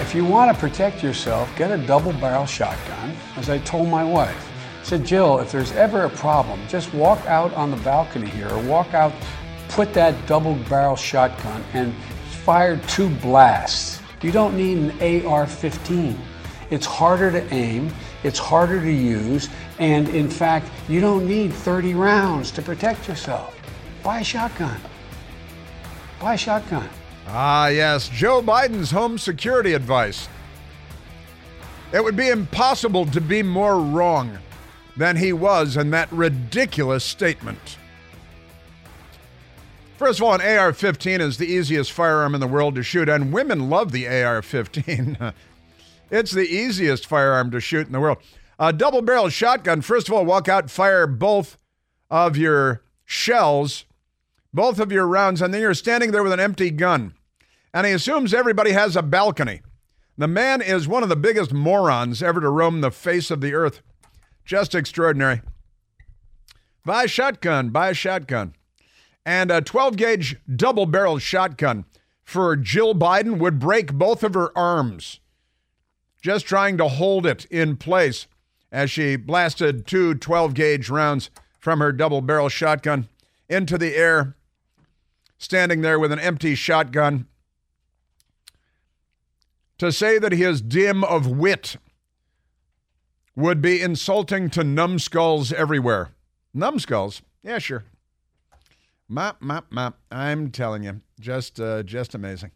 If you want to protect yourself, get a double-barrel shotgun, as I told my wife. I said, Jill, if there's ever a problem, just walk out on the balcony here, or walk out, put that double-barrel shotgun, and fire two blasts. You don't need an AR-15. It's harder to aim, it's harder to use, and in fact, you don't need 30 rounds to protect yourself. Buy a shotgun. Buy a shotgun. Ah, yes, Joe Biden's home security advice. It would be impossible to be more wrong than he was in that ridiculous statement. First of all, an AR-15 is the easiest firearm in the world to shoot, and women love the AR-15. It's the easiest firearm to shoot in the world. A double-barrel shotgun, first of all, walk out, fire both of your shells, both of your rounds, and then you're standing there with an empty gun. And he assumes everybody has a balcony. The man is one of the biggest morons ever to roam the face of the earth. Just extraordinary. Buy a shotgun, buy a shotgun. And a 12-gauge double-barrel shotgun for Jill Biden would break both of her arms, just trying to hold it in place as she blasted two 12-gauge rounds from her double-barrel shotgun into the air, standing there with an empty shotgun. To say that he is dim of wit would be insulting to numbskulls everywhere. Numbskulls? Yeah, sure. Mop. I'm telling you, just amazing.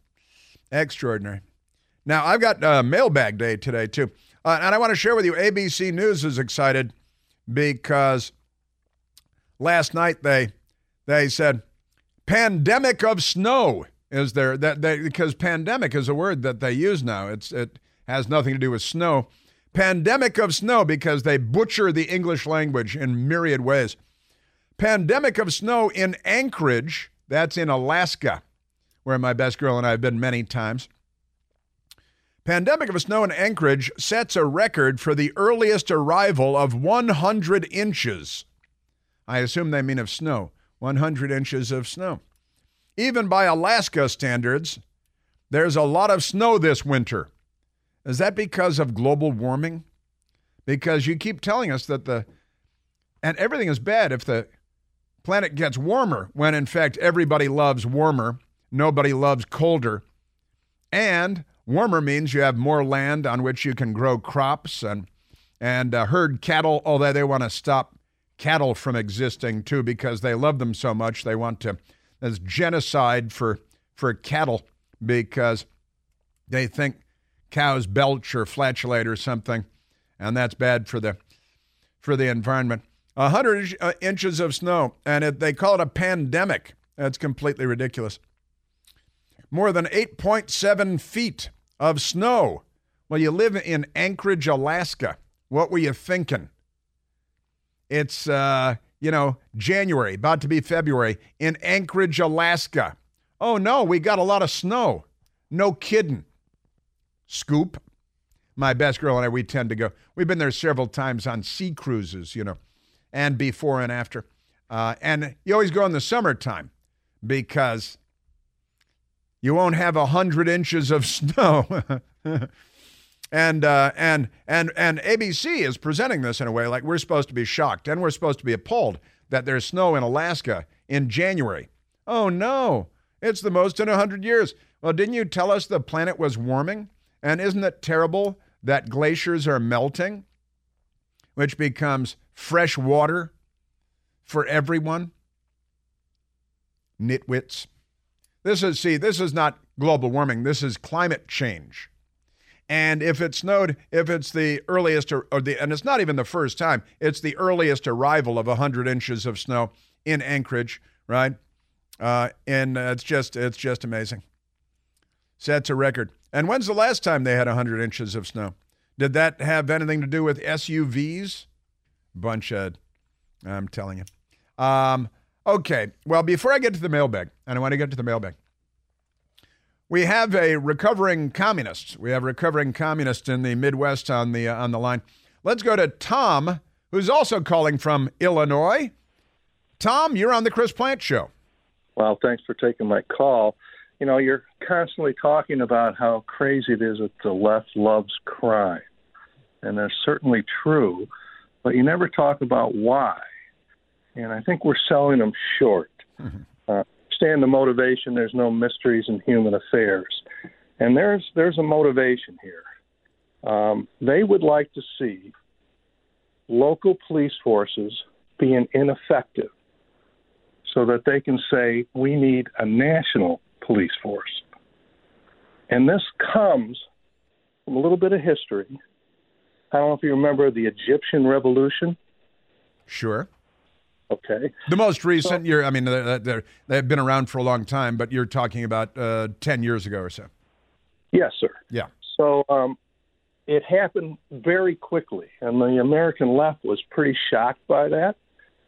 Extraordinary. Now, I've got mailbag day today, too. And I want to share with you, ABC News is excited because last night they said, pandemic of snow is there, because pandemic is a word that they use now. It has nothing to do with snow. Pandemic of snow, because they butcher the English language in myriad ways. Pandemic of snow in Anchorage, that's in Alaska, where my best girl and I have been many times. Pandemic of snow in Anchorage sets a record for the earliest arrival of 100 inches. I assume they mean of snow. 100 inches of snow. Even by Alaska standards, there's a lot of snow this winter. Is that because of global warming? Because you keep telling us that and everything is bad if the planet gets warmer, when in fact everybody loves warmer, nobody loves colder. And warmer means you have more land on which you can grow crops and herd cattle, although they want to stop cattle from existing, too, because they love them so much. They want to, there's genocide for cattle because they think cows belch or flatulate or something, and that's bad for the environment. 100 inches of snow, and they call it a pandemic. That's completely ridiculous. More than 8.7 feet of snow. Well, you live in Anchorage, Alaska. What were you thinking? It's, January, about to be February, in Anchorage, Alaska. Oh, no, we got a lot of snow. No kidding. Scoop. My best girl and I, we tend to go. We've been there several times on sea cruises, and before and after. And you always go in the summertime because you won't have 100 inches of snow. And ABC is presenting this in a way like we're supposed to be shocked and we're supposed to be appalled that there's snow in Alaska in January. Oh, no, it's the most in 100 years. Well, didn't you tell us the planet was warming? And isn't it terrible that glaciers are melting, which becomes fresh water for everyone? Nitwits. This is not global warming. This is climate change. And if it snowed, if it's the earliest, and it's not even the first time, it's the earliest arrival of 100 inches of snow in Anchorage, right? And it's just amazing. sets a record. And when's the last time they had 100 inches of snow? Did that have anything to do with SUVs? Bunch of, I'm telling you. Okay, well, before I get to the mailbag, and I want to get to the mailbag, we have a recovering communist. We have a recovering communist in the Midwest on the line. Let's go to Tom, who's also calling from Illinois. Tom, you're on the Chris Plant Show. Well, thanks for taking my call. You know, you're constantly talking about how crazy it is that the left loves crime. And that's certainly true, but you never talk about why. And I think we're selling them short. Mm-hmm. Understand the motivation. There's no mysteries in human affairs. And there's a motivation here. They would like to see local police forces being ineffective so that they can say, we need a national police force. And this comes from a little bit of history. I don't know if you remember the Egyptian Revolution. Sure. Okay. The most recent year, I mean, they've been around for a long time, but you're talking about 10 years ago or so. Yes, sir. Yeah. So it happened very quickly, and the American left was pretty shocked by that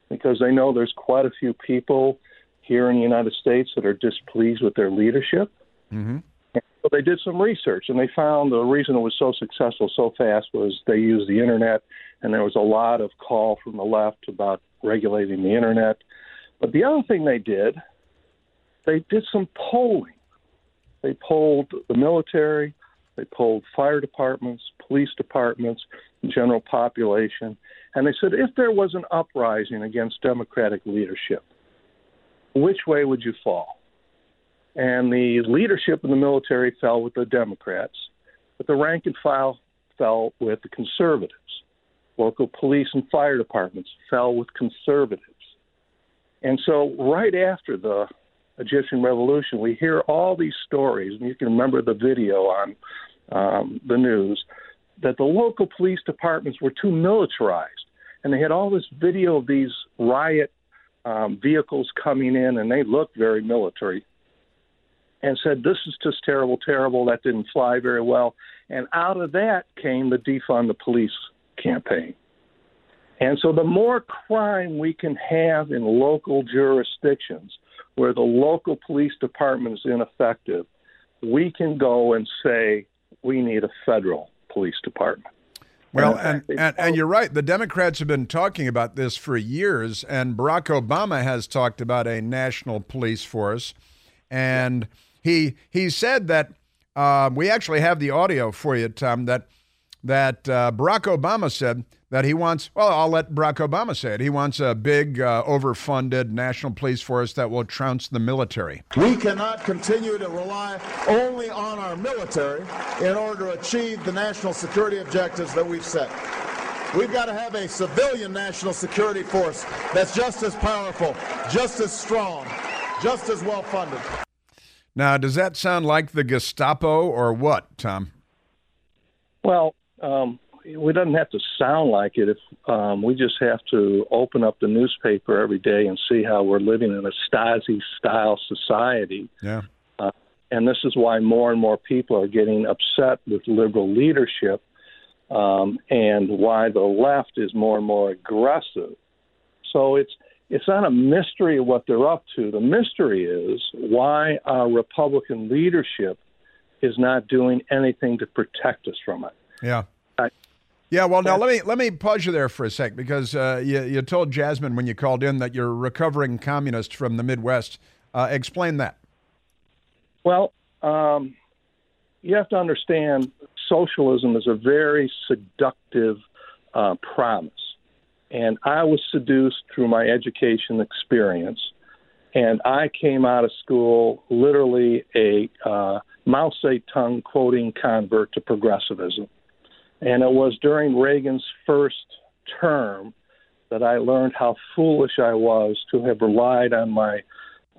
because they know there's quite a few people here in the United States that are displeased with their leadership. Mm-hmm. So they did some research, and they found the reason it was so successful so fast was they used the Internet, and there was a lot of call from the left about regulating the Internet. But the other thing they did some polling. They polled the military, they polled fire departments, police departments, general population, and they said, if there was an uprising against democratic leadership, which way would you fall? And the leadership in the military fell with the Democrats, but the rank and file fell with the conservatives. Local police and fire departments fell with conservatives. And so right after the Egyptian Revolution, we hear all these stories, and you can remember the video on the news, that the local police departments were too militarized. And they had all this video of these riot vehicles coming in, and they looked very military, and said, this is just terrible, terrible. That didn't fly very well. And out of that came the defund the police campaign. And so the more crime we can have in local jurisdictions where the local police department is ineffective, we can go and say, we need a federal police department. Well, and you're right. The Democrats have been talking about this for years, and Barack Obama has talked about a national police force. And he said that we actually have the audio for you, Tom, that Barack Obama said that he wants, well, I'll let Barack Obama say it. He wants a big, overfunded national police force that will trounce the military. We cannot continue to rely only on our military in order to achieve the national security objectives that we've set. We've got to have a civilian national security force that's just as powerful, just as strong, just as well funded. Now, does that sound like the Gestapo or what, Tom? Well, we don't have to sound like it. If we just have to open up the newspaper every day and see how we're living in a Stasi-style society. Yeah. And this is why more and more people are getting upset with liberal leadership and why the left is more and more aggressive. So it's not a mystery of what they're up to. The mystery is why our Republican leadership is not doing anything to protect us from it. Yeah. Yeah, well, now let me pause you there for a sec, because you told Jasmine when you called in that you're a recovering communist from the Midwest. Explain that. Well, you have to understand socialism is a very seductive promise. And I was seduced through my education experience. And I came out of school literally a Mao Zedong quoting convert to progressivism. And it was during Reagan's first term that I learned how foolish I was to have relied on my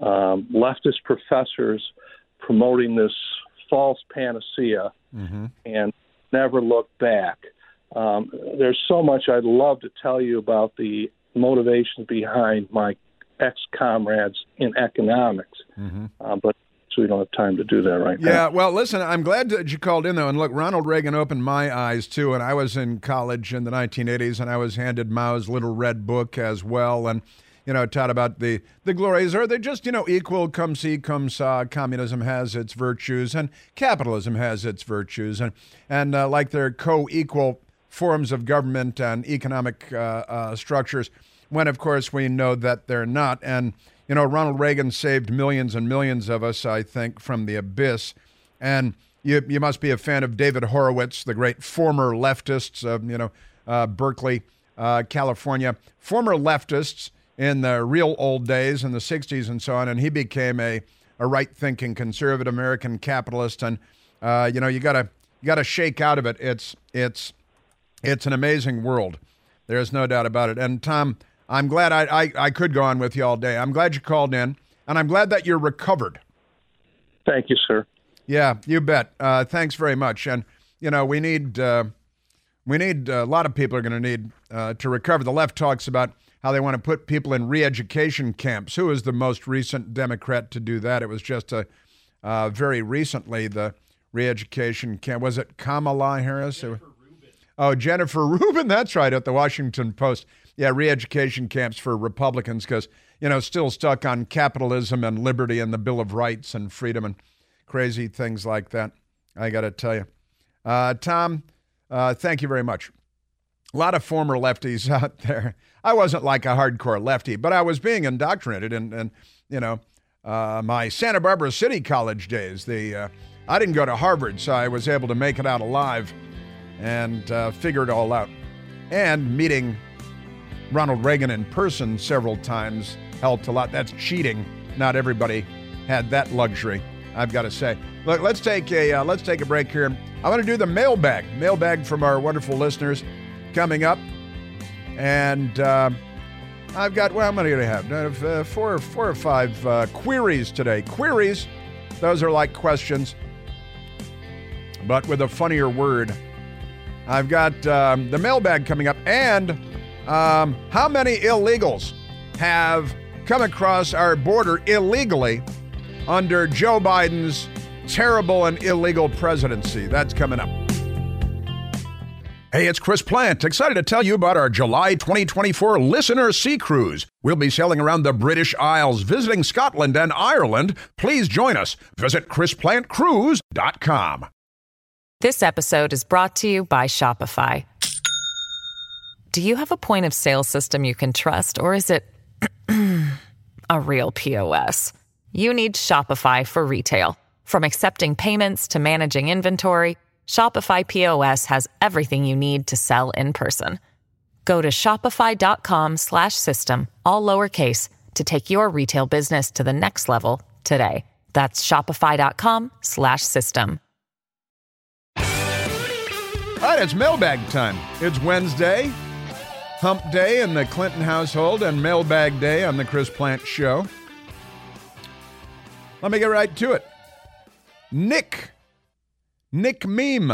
leftist professors promoting this false panacea and never looked back. There's so much I'd love to tell you about the motivations behind my ex-comrades in economics, but so we don't have time to do that right now. Yeah, well, listen, I'm glad that you called in, though. And look, Ronald Reagan opened my eyes, too. And I was in college in the 1980s, and I was handed Mao's Little Red Book as well. And, you know, taught about the glories. Or they're just, you know, equal, cum si, cum sa. Communism has its virtues, and capitalism has its virtues. And like they're co-equal forms of government and economic structures, when, of course, we know that they're not. And, you know, Ronald Reagan saved millions and millions of us, I think, from the abyss. And you must be a fan of David Horowitz, the great former leftists of, Berkeley, California. Former leftists in the real old days, in the 60s and so on. And he became a right-thinking conservative American capitalist. And, you got to shake out of it. It's an amazing world. There's no doubt about it. And, Tom, I'm glad I could go on with you all day. I'm glad you called in, and I'm glad that you're recovered. Thank you, sir. Yeah, you bet. Thanks very much. And, you know, we need a lot of people are going to need to recover. The left talks about how they want to put people in re-education camps. Who is the most recent Democrat to do that? It was just very recently the re-education camp. Was it Kamala Harris? Jennifer Rubin. Oh, Jennifer Rubin. That's right, at the Washington Post. Yeah, re-education camps for Republicans because, still stuck on capitalism and liberty and the Bill of Rights and freedom and crazy things like that, I got to tell you. Tom, thank you very much. A lot of former lefties out there. I wasn't like a hardcore lefty, but I was being indoctrinated in my Santa Barbara City college days. I didn't go to Harvard, so I was able to make it out alive and figure it all out. And meeting Ronald Reagan in person several times helped a lot. That's cheating. Not everybody had that luxury, I've got to say. Look, let's take a break here. I want to do the mailbag from our wonderful listeners coming up. And I've got, well, I'm going to have four or five queries today. Queries, those are like questions, but with a funnier word. I've got the mailbag coming up, and how many illegals have come across our border illegally under Joe Biden's terrible and illegal presidency? That's coming up. Hey, it's Chris Plant, excited to tell you about our July 2024 Listener Sea Cruise. We'll be sailing around the British Isles, visiting Scotland and Ireland. Please join us. Visit ChrisPlantCruise.com. This episode is brought to you by Shopify. Do you have a point of sale system you can trust, or is it a real POS? You need Shopify for retail. From accepting payments to managing inventory, Shopify POS has everything you need to sell in person. Go to shopify.com/system, all lowercase, to take your retail business to the next level today. That's shopify.com/system. All right, it's mailbag time. It's Wednesday. Hump Day in the Clinton household and Mailbag Day on the Chris Plant Show. Let me get right to it. Nick Meme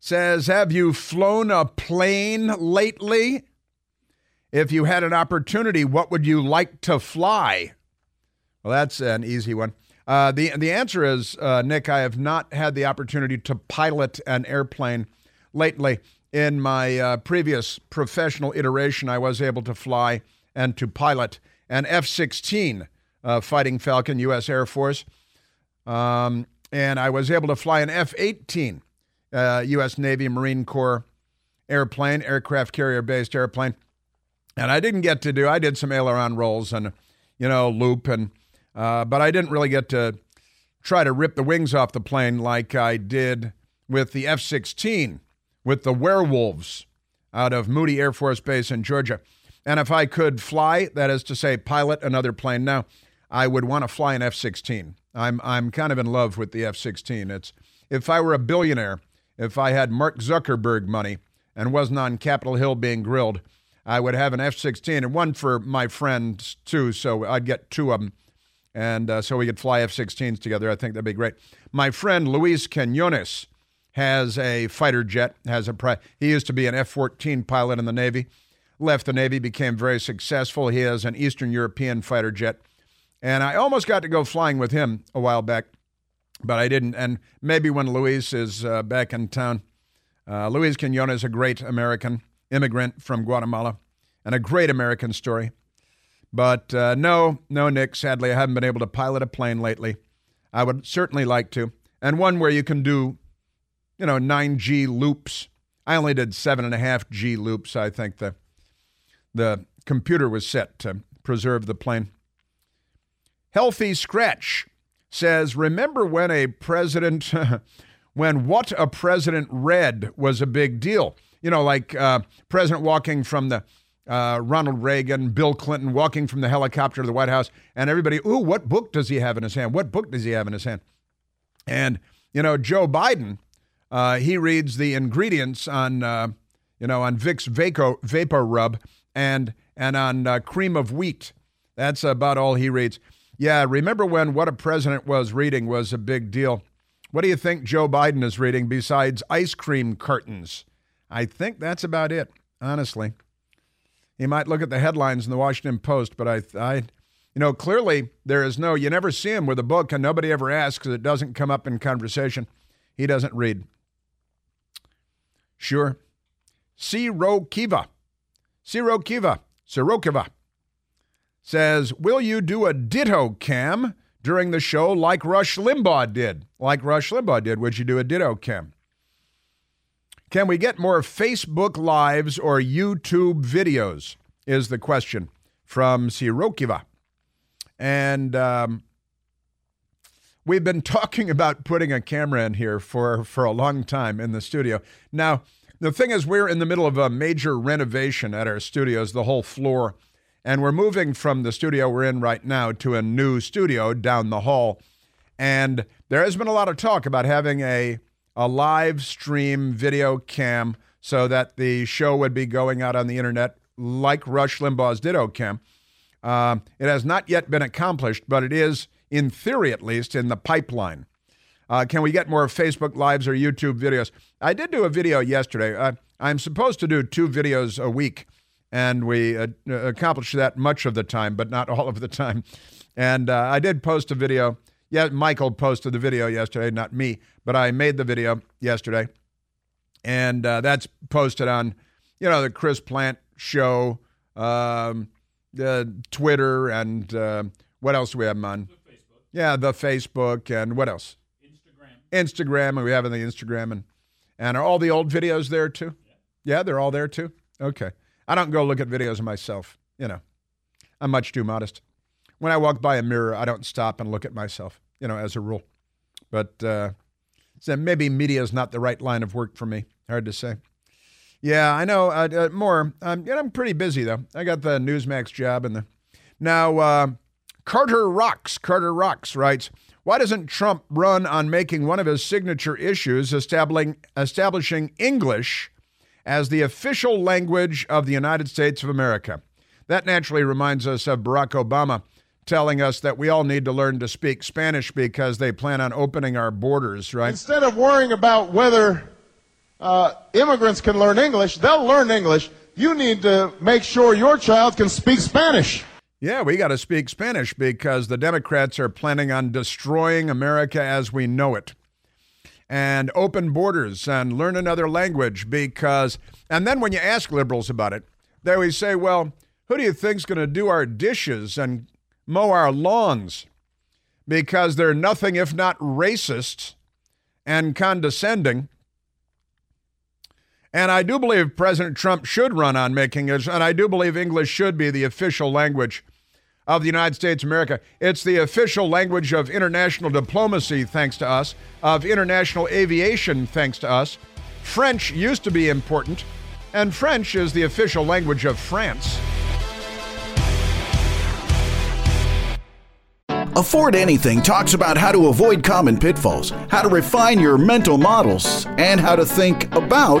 says, have you flown a plane lately? If you had an opportunity, what would you like to fly? Well, that's an easy one. The answer is, Nick, I have not had the opportunity to pilot an airplane lately. In my previous professional iteration, I was able to fly and to pilot an F-16 Fighting Falcon, U.S. Air Force. And I was able to fly an F-18 U.S. Navy Marine Corps airplane, aircraft carrier-based airplane. And I did some aileron rolls and, loop. And but I didn't really get to try to rip the wings off the plane like I did with the F-16. With the Werewolves out of Moody Air Force Base in Georgia. And if I could fly, that is to say pilot another plane now, I would want to fly an F-16. I'm kind of in love with the F-16. If I were a billionaire, if I had Mark Zuckerberg money and wasn't on Capitol Hill being grilled, I would have an F-16 and one for my friends too, so I'd get two of them. And so we could fly F-16s together. I think that'd be great. My friend Luis Quiñones has a fighter jet, he used to be an F-14 pilot in the Navy, left the Navy, became very successful. He has an Eastern European fighter jet, And I almost got to go flying with him a while back, but I didn't. And maybe when Luis is back in town. Luis Quiñones, a great American immigrant from Guatemala, and a great American story. But no, Nick, sadly, I haven't been able to pilot a plane lately. I would certainly like to. And one where you can do, 9G loops. I only did 7.5G loops. I think the computer was set to preserve the plane. Healthy Scratch says, remember when a president, when what a president read was a big deal? Like president walking from the Ronald Reagan, Bill Clinton walking from the helicopter to the White House, and everybody, ooh, what book does he have in his hand? What book does he have in his hand? And, Joe Biden, he reads the ingredients on, on Vicks Vapor Rub and on cream of wheat. That's about all he reads. Yeah, remember when what a president was reading was a big deal. What do you think Joe Biden is reading besides ice cream curtains? I think that's about it, honestly. He might look at the headlines in the Washington Post, but I clearly there is no, you never see him with a book and nobody ever asks because it doesn't come up in conversation. He doesn't read. Sure. Sirokeva says, will you do a ditto cam during the show like Rush Limbaugh did? Would you do a ditto cam? Can we get more Facebook Lives or YouTube videos is the question from Sirokeva. And we've been talking about putting a camera in here for a long time in the studio. Now, the thing is, we're in the middle of a major renovation at our studios, the whole floor, and we're moving from the studio we're in right now to a new studio down the hall. And there has been a lot of talk about having a live stream video cam so that the show would be going out on the internet like Rush Limbaugh's ditto cam. It has not yet been accomplished, but it is, in theory at least, in the pipeline. Can we get more Facebook Lives or YouTube videos? I did do a video yesterday. I'm supposed to do 2 videos a week, and we accomplished that much of the time, but not all of the time. And I did post a video. Yeah, Michael posted the video yesterday, not me, but I made the video yesterday. And that's posted on, the Chris Plant Show, Twitter, and what else do we have him on? The Facebook. Yeah, the Facebook, and what else? Instagram, and we have on the Instagram. And are all the old videos there, too? Yeah, they're all there, too? Okay. I don't go look at videos of myself, I'm much too modest. When I walk by a mirror, I don't stop and look at myself, as a rule. But so maybe media is not the right line of work for me. Hard to say. Yeah, I know more. I'm pretty busy, though. I got the Newsmax job. Now, Carter Rocks writes, why doesn't Trump run on making one of his signature issues establishing English as the official language of the United States of America? That naturally reminds us of Barack Obama telling us that we all need to learn to speak Spanish because they plan on opening our borders, right? Instead of worrying about whether immigrants can learn English, they'll learn English. You need to make sure your child can speak Spanish. Yeah, we got to speak Spanish because the Democrats are planning on destroying America as we know it. And open borders and learn another language because... And then when you ask liberals about it, they always say, well... Who do you think's going to do our dishes and mow our lawns? Because they're nothing if not racist and condescending. And I do believe President Trump should run on making it, and I do believe English should be the official language of the United States of America. It's the official language of international diplomacy, thanks to us, of international aviation, thanks to us. French used to be important, and French is the official language of France. Afford Anything talks about how to avoid common pitfalls, how to refine your mental models, and how to think about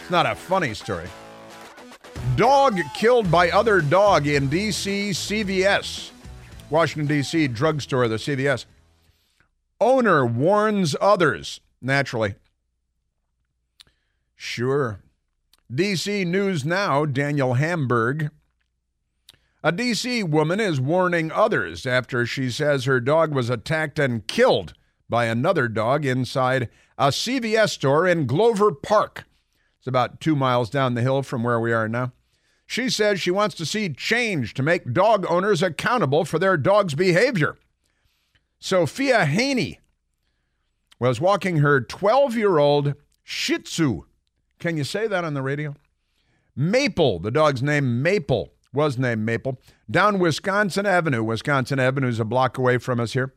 It's not a funny story. Dog killed by other dog in D.C. CVS. Washington, D.C. drugstore, the CVS. Owner warns others. Naturally. Sure. D.C. News Now, Daniel Hamburg. A D.C. woman is warning others after she says her dog was attacked and killed by another dog inside a CVS store in Glover Park. It's about 2 miles down the hill from where we are now. She says she wants to see change to make dog owners accountable for their dog's behavior. Sophia Haney was walking her 12-year-old Shih Tzu. Can you say that on the radio? Maple, the dog's name Maple, was named Maple, down Wisconsin Avenue. Wisconsin Avenue is a block away from us here.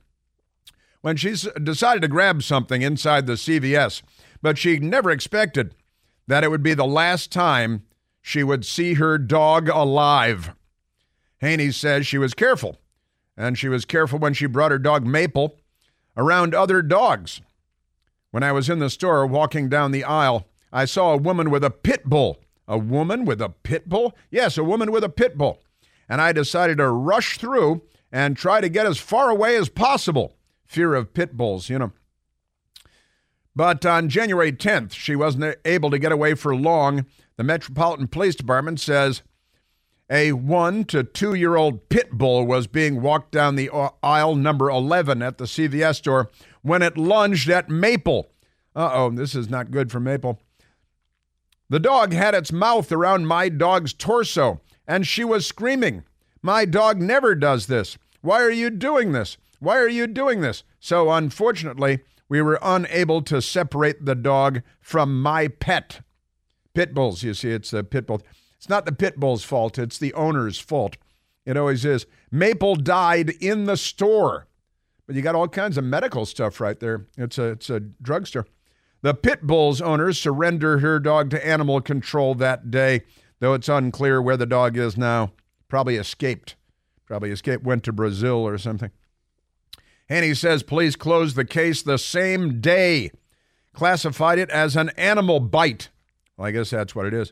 When she decided to grab something inside the CVS, but she never expected that it would be the last time she would see her dog alive. Haney says she was careful, and she was careful when she brought her dog Maple around other dogs. When I was in the store walking down the aisle, I saw a woman with a pit bull. A woman with a pit bull? Yes, a woman with a pit bull. And I decided to rush through and try to get as far away as possible. Fear of pit bulls, you know. But on January 10th, she wasn't able to get away for long. The Metropolitan Police Department says a 1 to 2 year old pit bull was being walked down the aisle number 11 at the CVS store when it lunged at Maple. Uh-oh, this is not good for Maple. The dog had its mouth around my dog's torso, and she was screaming, "My dog never does this. Why are you doing this? Why are you doing this?" So unfortunately, we were unable to separate the dog from my pet. Pit bulls, you see, it's the pit bull. It's not the pit bull's fault. It's the owner's fault. It always is. Maple died in the store. But you got all kinds of medical stuff right there. It's a drugstore. The pit bull's owner surrendered her dog to animal control that day, though it's unclear where the dog is now. Probably escaped. Went to Brazil or something. Haney says police closed the case the same day, classified it as an animal bite. Well, I guess that's what it is.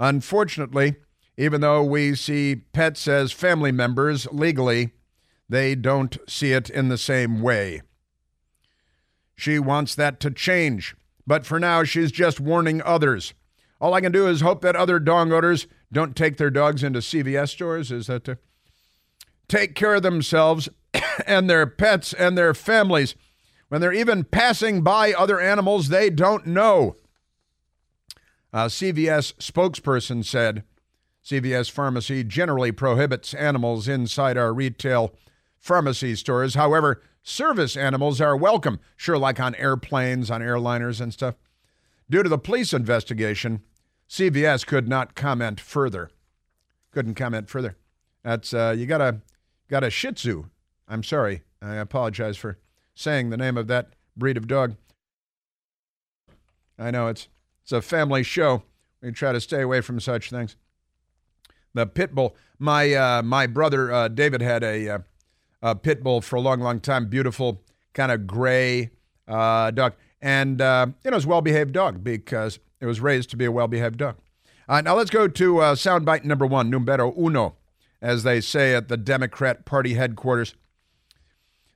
Unfortunately, even though we see pets as family members legally, they don't see it in the same way. She wants that to change, but for now, she's just warning others. All I can do is hope that other dog owners don't take their dogs into CVS stores. Is that to take care of themselves and their pets and their families when they're even passing by other animals they don't know. A CVS spokesperson said, CVS pharmacy generally prohibits animals inside our retail pharmacy stores. However, service animals are welcome, sure, like on airplanes, on airliners and stuff. Due to the police investigation, CVS could not comment further. Couldn't comment further. That's, you got a Shih Tzu. I'm sorry. I apologize for saying the name of that breed of dog. I know it's a family show. We try to stay away from such things. The pit bull. My brother David had a pit bull for a long, long time. Beautiful, kind of gray dog, and it was a well-behaved dog because it was raised to be a well-behaved dog. Now let's go to soundbite number one, numero uno, as they say at the Democrat Party headquarters.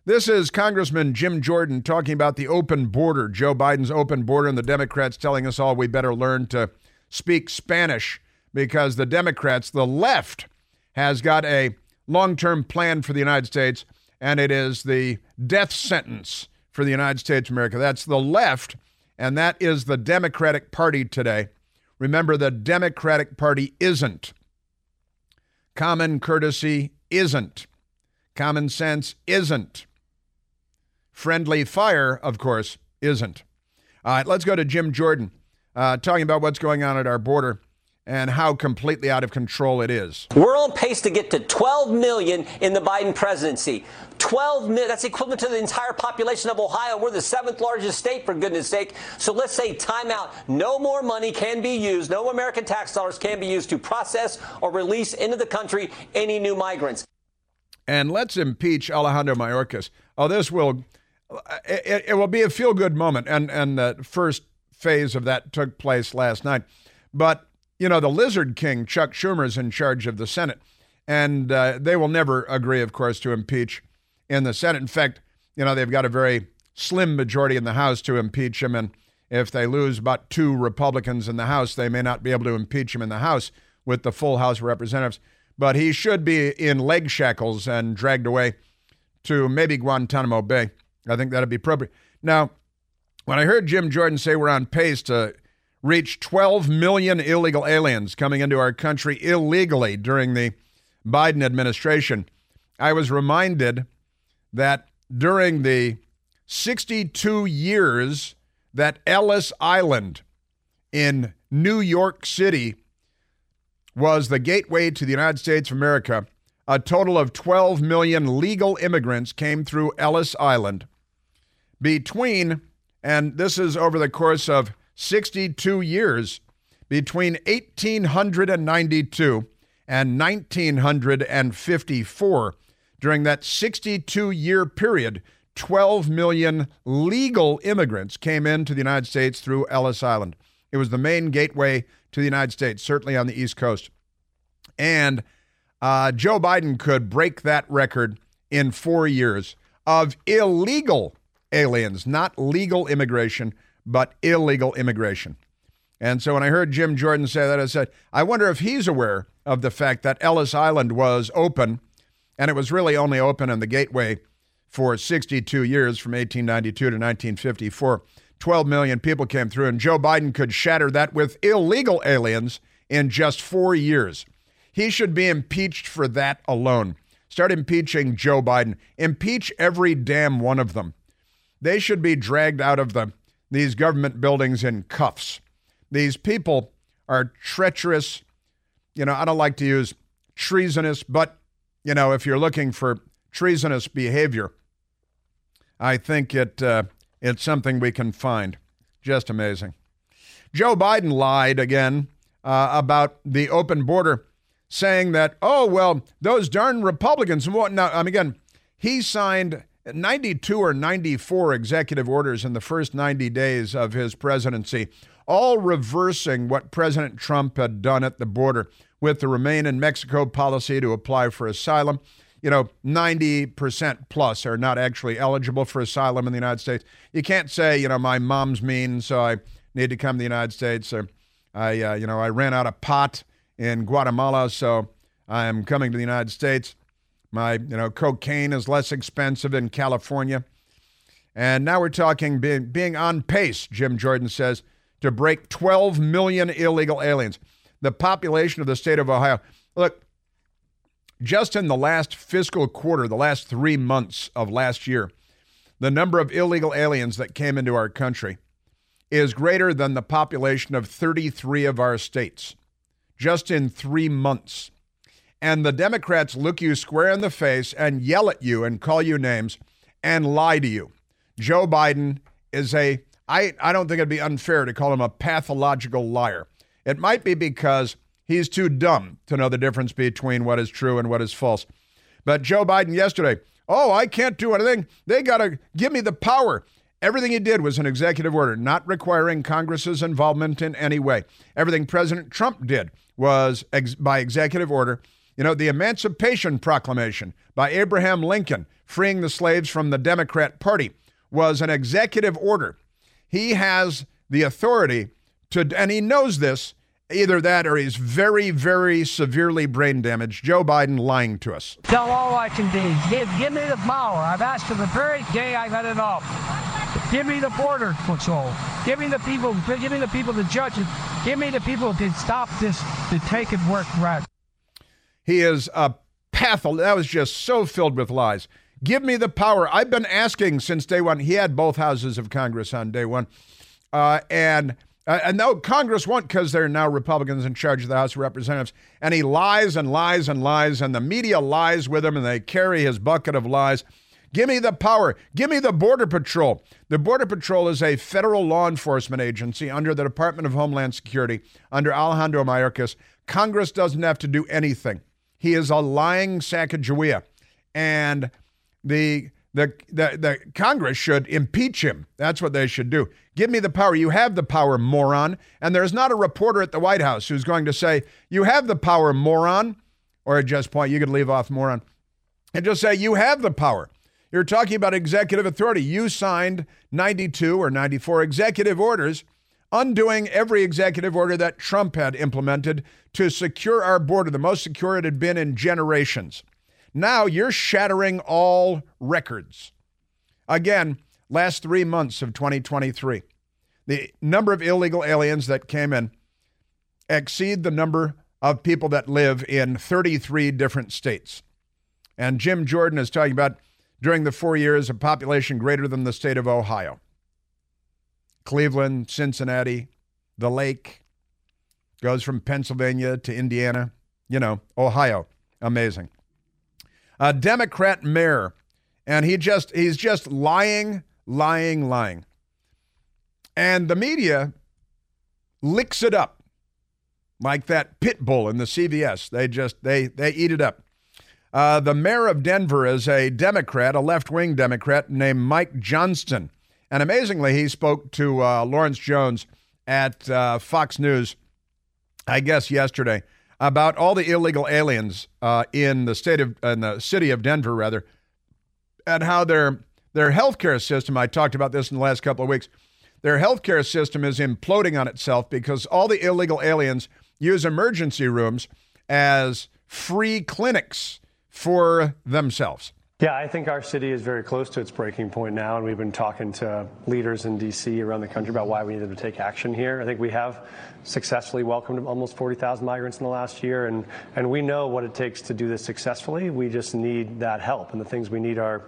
This is Congressman Jim Jordan talking about the open border, Joe Biden's open border, and the Democrats telling us all we better learn to speak Spanish because the Democrats, the left, has got a long-term plan for the United States, and it is the death sentence for the United States of America. That's the left, and that is the Democratic Party today. Remember, the Democratic Party isn't. Common courtesy isn't. Common sense isn't. Friendly fire, of course, isn't. All right, let's go to Jim Jordan talking about what's going on at our border and how completely out of control it is. We're on pace to get to 12 million in the Biden presidency. 12 million, that's equivalent to the entire population of Ohio. We're the 7th largest state, for goodness sake. So let's say time out. No more money can be used. No American tax dollars can be used to process or release into the country any new migrants. And let's impeach Alejandro Mayorkas. Oh, this will It will be a feel-good moment, and the first phase of that took place last night. But, you know, the Lizard King, Chuck Schumer, is in charge of the Senate, and they will never agree, of course, to impeach in the Senate. In fact, you know, they've got a very slim majority in the House to impeach him, and if they lose about two Republicans in the House, they may not be able to impeach him in the House with the full House of Representatives. But he should be in leg shackles and dragged away to maybe Guantanamo Bay. I think that would be appropriate. Now, when I heard Jim Jordan say we're on pace to reach 12 million illegal aliens coming into our country illegally during the Biden administration, I was reminded that during the 62 years that Ellis Island in New York City was the gateway to the United States of America, a total of 12 million legal immigrants came through Ellis Island. Between, and this is over the course of 62 years, between 1892 and 1954, during that 62-year period, 12 million legal immigrants came into the United States through Ellis Island. It was the main gateway to the United States, certainly on the East Coast. And Joe Biden could break that record in 4 years of illegal aliens, not legal immigration, but illegal immigration. And so when I heard Jim Jordan say that, I said, I wonder if he's aware of the fact that Ellis Island was open, and it was really only open in the gateway for 62 years, from 1892 to 1954. 12 million people came through, and Joe Biden could shatter that with illegal aliens in just 4 years. He should be impeached for that alone. Start impeaching Joe Biden. Impeach every damn one of them. They should be dragged out of these government buildings in cuffs. These people are treacherous. You know, I don't like to use treasonous, but, you know, if you're looking for treasonous behavior, I think it's something we can find. Just amazing. Joe Biden lied again about the open border, saying that, oh, well, those darn Republicans and whatnot. Again, he signed 92 or 94 executive orders in the first 90 days of his presidency, all reversing what President Trump had done at the border with the Remain in Mexico policy to apply for asylum. You know, 90% plus are not actually eligible for asylum in the United States. You can't say, you know, my mom's mean, so I need to come to the United States, or I ran out of pot in Guatemala, so I am coming to the United States. My, cocaine is less expensive in California. And now we're talking being on pace, Jim Jordan says, to break 12 million illegal aliens. The population of the state of Ohio. Look, just in the last fiscal quarter, the last 3 months of last year, the number of illegal aliens that came into our country is greater than the population of 33 of our states. Just in 3 months. And the Democrats look you square in the face and yell at you and call you names and lie to you. Joe Biden is I don't think it'd be unfair to call him a pathological liar. It might be because he's too dumb to know the difference between what is true and what is false. But Joe Biden yesterday, oh, I can't do anything. They got to give me the power. Everything he did was an executive order, not requiring Congress's involvement in any way. Everything President Trump did was by executive order. You know, the Emancipation Proclamation by Abraham Lincoln, freeing the slaves from the Democrat Party, was an executive order. He has the authority to, and he knows this, either that or he's very, very severely brain damaged. Joe Biden lying to us. Tell all I can be. Give me the power. I've asked for the very day I got it off. Give me the border control. Give me the people to judge it. Give me the people to stop this, to take it work right. He is a pathological. That was just so filled with lies. Give me the power. I've been asking since day one. He had both houses of Congress on day one. And no, Congress won't, because they're now Republicans in charge of the House of Representatives. And he lies and lies and lies, and the media lies with him, and they carry his bucket of lies. Give me the power. Give me the Border Patrol. The Border Patrol is a federal law enforcement agency under the Department of Homeland Security, under Alejandro Mayorkas. Congress doesn't have to do anything. He is a lying Sacagawea. And the The Congress should impeach him. That's what they should do. Give me the power. You have the power, moron. And there's not a reporter at the White House who's going to say, you have the power, moron. Or at just point, you could leave off moron. And just say, you have the power. You're talking about executive authority. You signed 92 or 94 executive orders, undoing every executive order that Trump had implemented to secure our border, the most secure it had been in generations. Now you're shattering all records. Again, last 3 months of 2023, the number of illegal aliens that came in exceed the number of people that live in 33 different states. And Jim Jordan is talking about during the 4 years, a population greater than the state of Ohio. Cleveland, Cincinnati, the lake, goes from Pennsylvania to Indiana, you know, Ohio. Amazing. A Democrat mayor, and he's just lying. And the media licks it up like that pit bull in the CVS. They eat it up. The mayor of Denver is a Democrat, a left-wing Democrat named Mike Johnston. And amazingly, he spoke to Lawrence Jones at Fox News, I guess yesterday, about all the illegal aliens in the city of Denver, rather, and how their healthcare system, I talked about this in the last couple of weeks, their healthcare system is imploding on itself because all the illegal aliens use emergency rooms as free clinics for themselves. Yeah, I think our city is very close to its breaking point now, and we've been talking to leaders in D.C. around the country about why we needed to take action here. I think we have successfully welcomed almost 40,000 migrants in the last year, and we know what it takes to do this successfully. We just need that help, and the things we need are,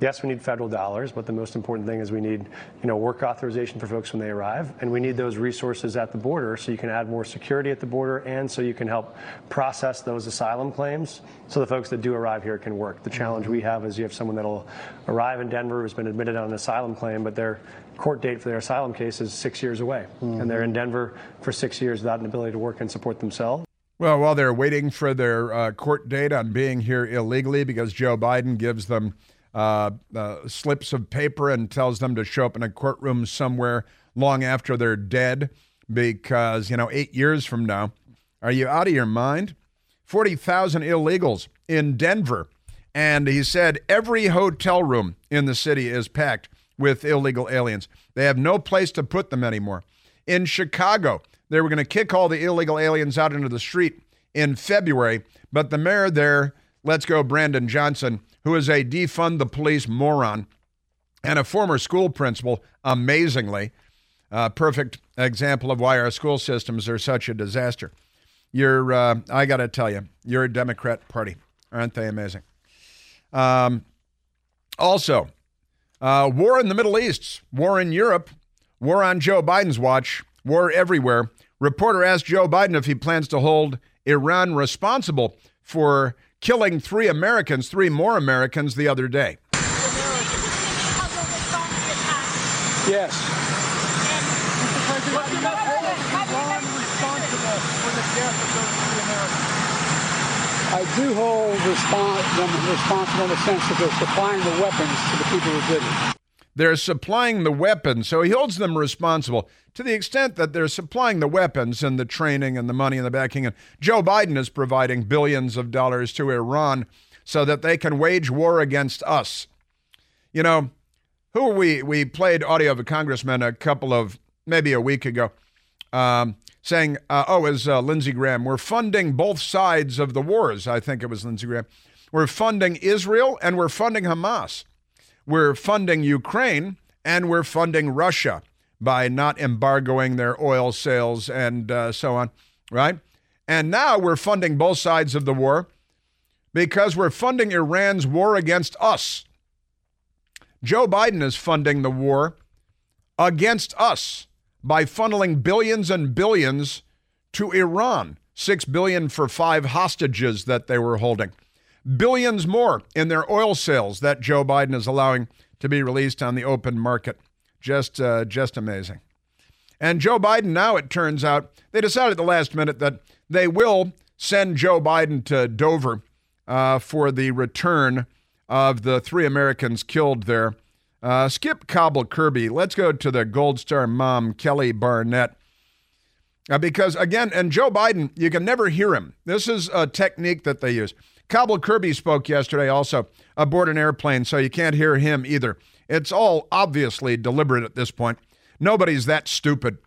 yes, we need federal dollars, but the most important thing is we need, work authorization for folks when they arrive, and we need those resources at the border so you can add more security at the border and so you can help process those asylum claims so the folks that do arrive here can work. The challenge we have is you have someone that'll arrive in Denver who's been admitted on an asylum claim, but their court date for their asylum case is 6 years away. Mm-hmm. And they're in Denver for 6 years without an ability to work and support themselves. Well, while they're waiting for their court date on being here illegally because Joe Biden gives them slips of paper and tells them to show up in a courtroom somewhere long after they're dead because, 8 years from now. Are you out of your mind? 40,000 illegals in Denver. And he said every hotel room in the city is packed with illegal aliens. They have no place to put them anymore. In Chicago, they were going to kick all the illegal aliens out into the street in February, but the mayor there, let's go Brandon Johnson, who is a defund the police moron and a former school principal, amazingly, a perfect example of why our school systems are such a disaster. I got to tell you, you're a Democrat party. Aren't they amazing? Also, war in the Middle East, war in Europe, war on Joe Biden's watch, war everywhere. Reporter asked Joe Biden if he plans to hold Iran responsible for killing three more Americans the other day. Yes. I do hold them responsible in the sense that they're supplying the weapons to the people who did it. They're supplying the weapons, so he holds them responsible to the extent that they're supplying the weapons and the training and the money and the backing. And Joe Biden is providing billions of dollars to Iran so that they can wage war against us. Who are we? We played audio of a congressman maybe a week ago. Saying, Lindsey Graham, we're funding both sides of the wars. I think it was Lindsey Graham. We're funding Israel and we're funding Hamas. We're funding Ukraine and we're funding Russia by not embargoing their oil sales and so on, right? And now we're funding both sides of the war because we're funding Iran's war against us. Joe Biden is funding the war against us by funneling billions and billions to Iran, $6 billion for 5 hostages that they were holding, billions more in their oil sales that Joe Biden is allowing to be released on the open market. Just amazing. And Joe Biden now, it turns out, they decided at the last minute that they will send Joe Biden to Dover for the return of the three Americans killed there. Skip Cobble Kirby. Let's go to the Gold Star mom, Kelly Barnett. Because, again, and Joe Biden, you can never hear him. This is a technique that they use. Cobble Kirby spoke yesterday also aboard an airplane, so you can't hear him either. It's all obviously deliberate at this point. Nobody's that stupid,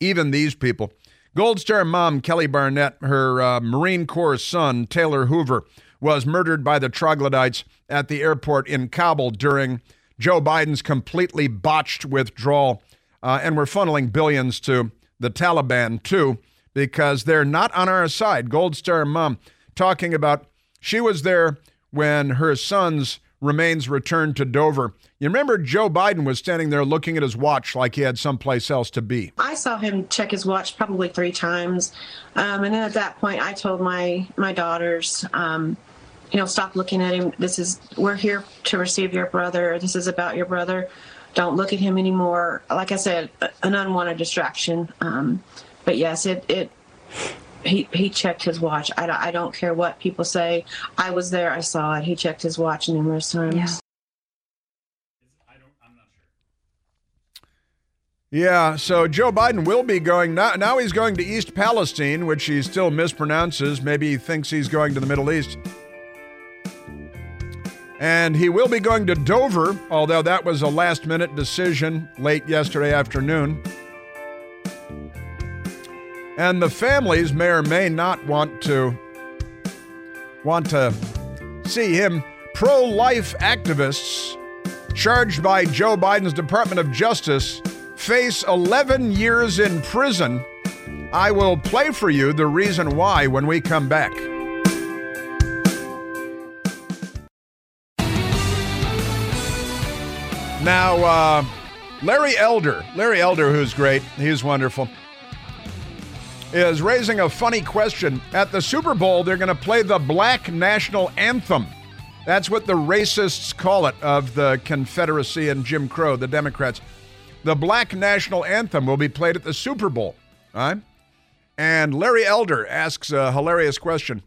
even these people. Gold Star mom, Kelly Barnett, her Marine Corps son, Taylor Hoover, was murdered by the troglodytes at the airport in Kabul during Joe Biden's completely botched withdrawal. And we're funneling billions to the Taliban, too, because they're not on our side. Gold Star mom talking about she was there when her son's remains returned to Dover. You remember Joe Biden was standing there looking at his watch like he had someplace else to be. I saw him check his watch probably 3 times. And then at that point, I told my daughters, stop looking at him. We're here to receive your brother. This is about your brother. Don't look at him anymore. Like I said, an unwanted distraction. But yes, he checked his watch. I don't care what people say. I was there. I saw it. He checked his watch numerous times. Yeah. I'm not sure. Yeah, so Joe Biden will be going. Now he's going to East Palestine, which he still mispronounces. Maybe he thinks he's going to the Middle East. And he will be going to Dover, although that was a last-minute decision late yesterday afternoon. And the families may or may not want to see him. Pro-life activists charged by Joe Biden's Department of Justice face 11 years in prison. I will play for you the reason why when we come back. Now, Larry Elder, who's great, he's wonderful, is raising a funny question. At the Super Bowl, they're going to play the Black National Anthem. That's what the racists call it, of the Confederacy and Jim Crow, the Democrats. The Black National Anthem will be played at the Super Bowl. All right? And Larry Elder asks a hilarious question.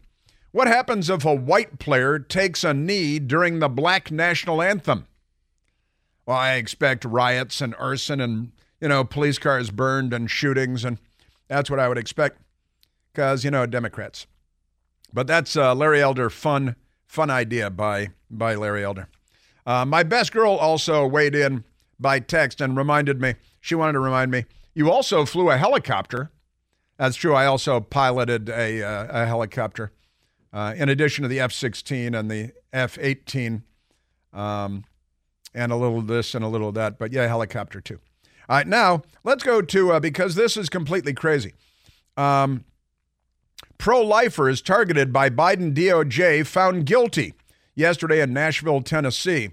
What happens if a white player takes a knee during the Black National Anthem? Well, I expect riots and arson and, police cars burned and shootings, and that's what I would expect because, Democrats. But that's Larry Elder. Fun idea by Larry Elder. My best girl also weighed in by text and wanted to remind me, you also flew a helicopter. That's true. I also piloted a helicopter in addition to the F-16 and the F-18 and a little of this and a little of that. But yeah, helicopter too. All right, now let's go to, because this is completely crazy. Pro-lifers targeted by Biden DOJ found guilty yesterday in Nashville, Tennessee.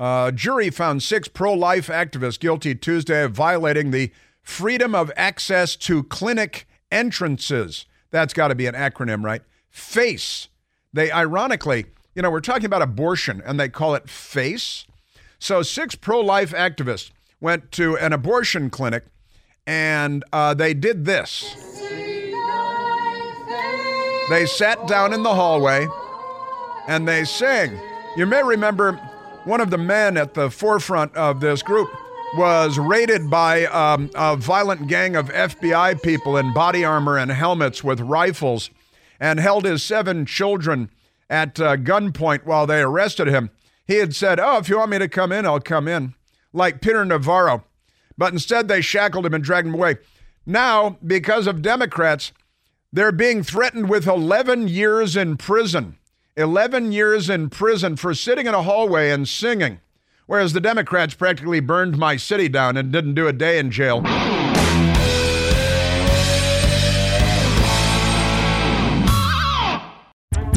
Jury found 6 pro-life activists guilty Tuesday of violating the Freedom of Access to Clinic Entrances. That's got to be an acronym, right? FACE. They ironically, we're talking about abortion and they call it FACE. So 6 pro-life activists went to an abortion clinic, and they did this. They sat down in the hallway, and they sang. You may remember one of the men at the forefront of this group was raided by a violent gang of FBI people in body armor and helmets with rifles and held his 7 children at gunpoint while they arrested him. He had said, if you want me to come in, I'll come in, like Peter Navarro. But instead, they shackled him and dragged him away. Now, because of Democrats, they're being threatened with 11 years in prison. 11 years in prison for sitting in a hallway and singing, whereas the Democrats practically burned my city down and didn't do a day in jail.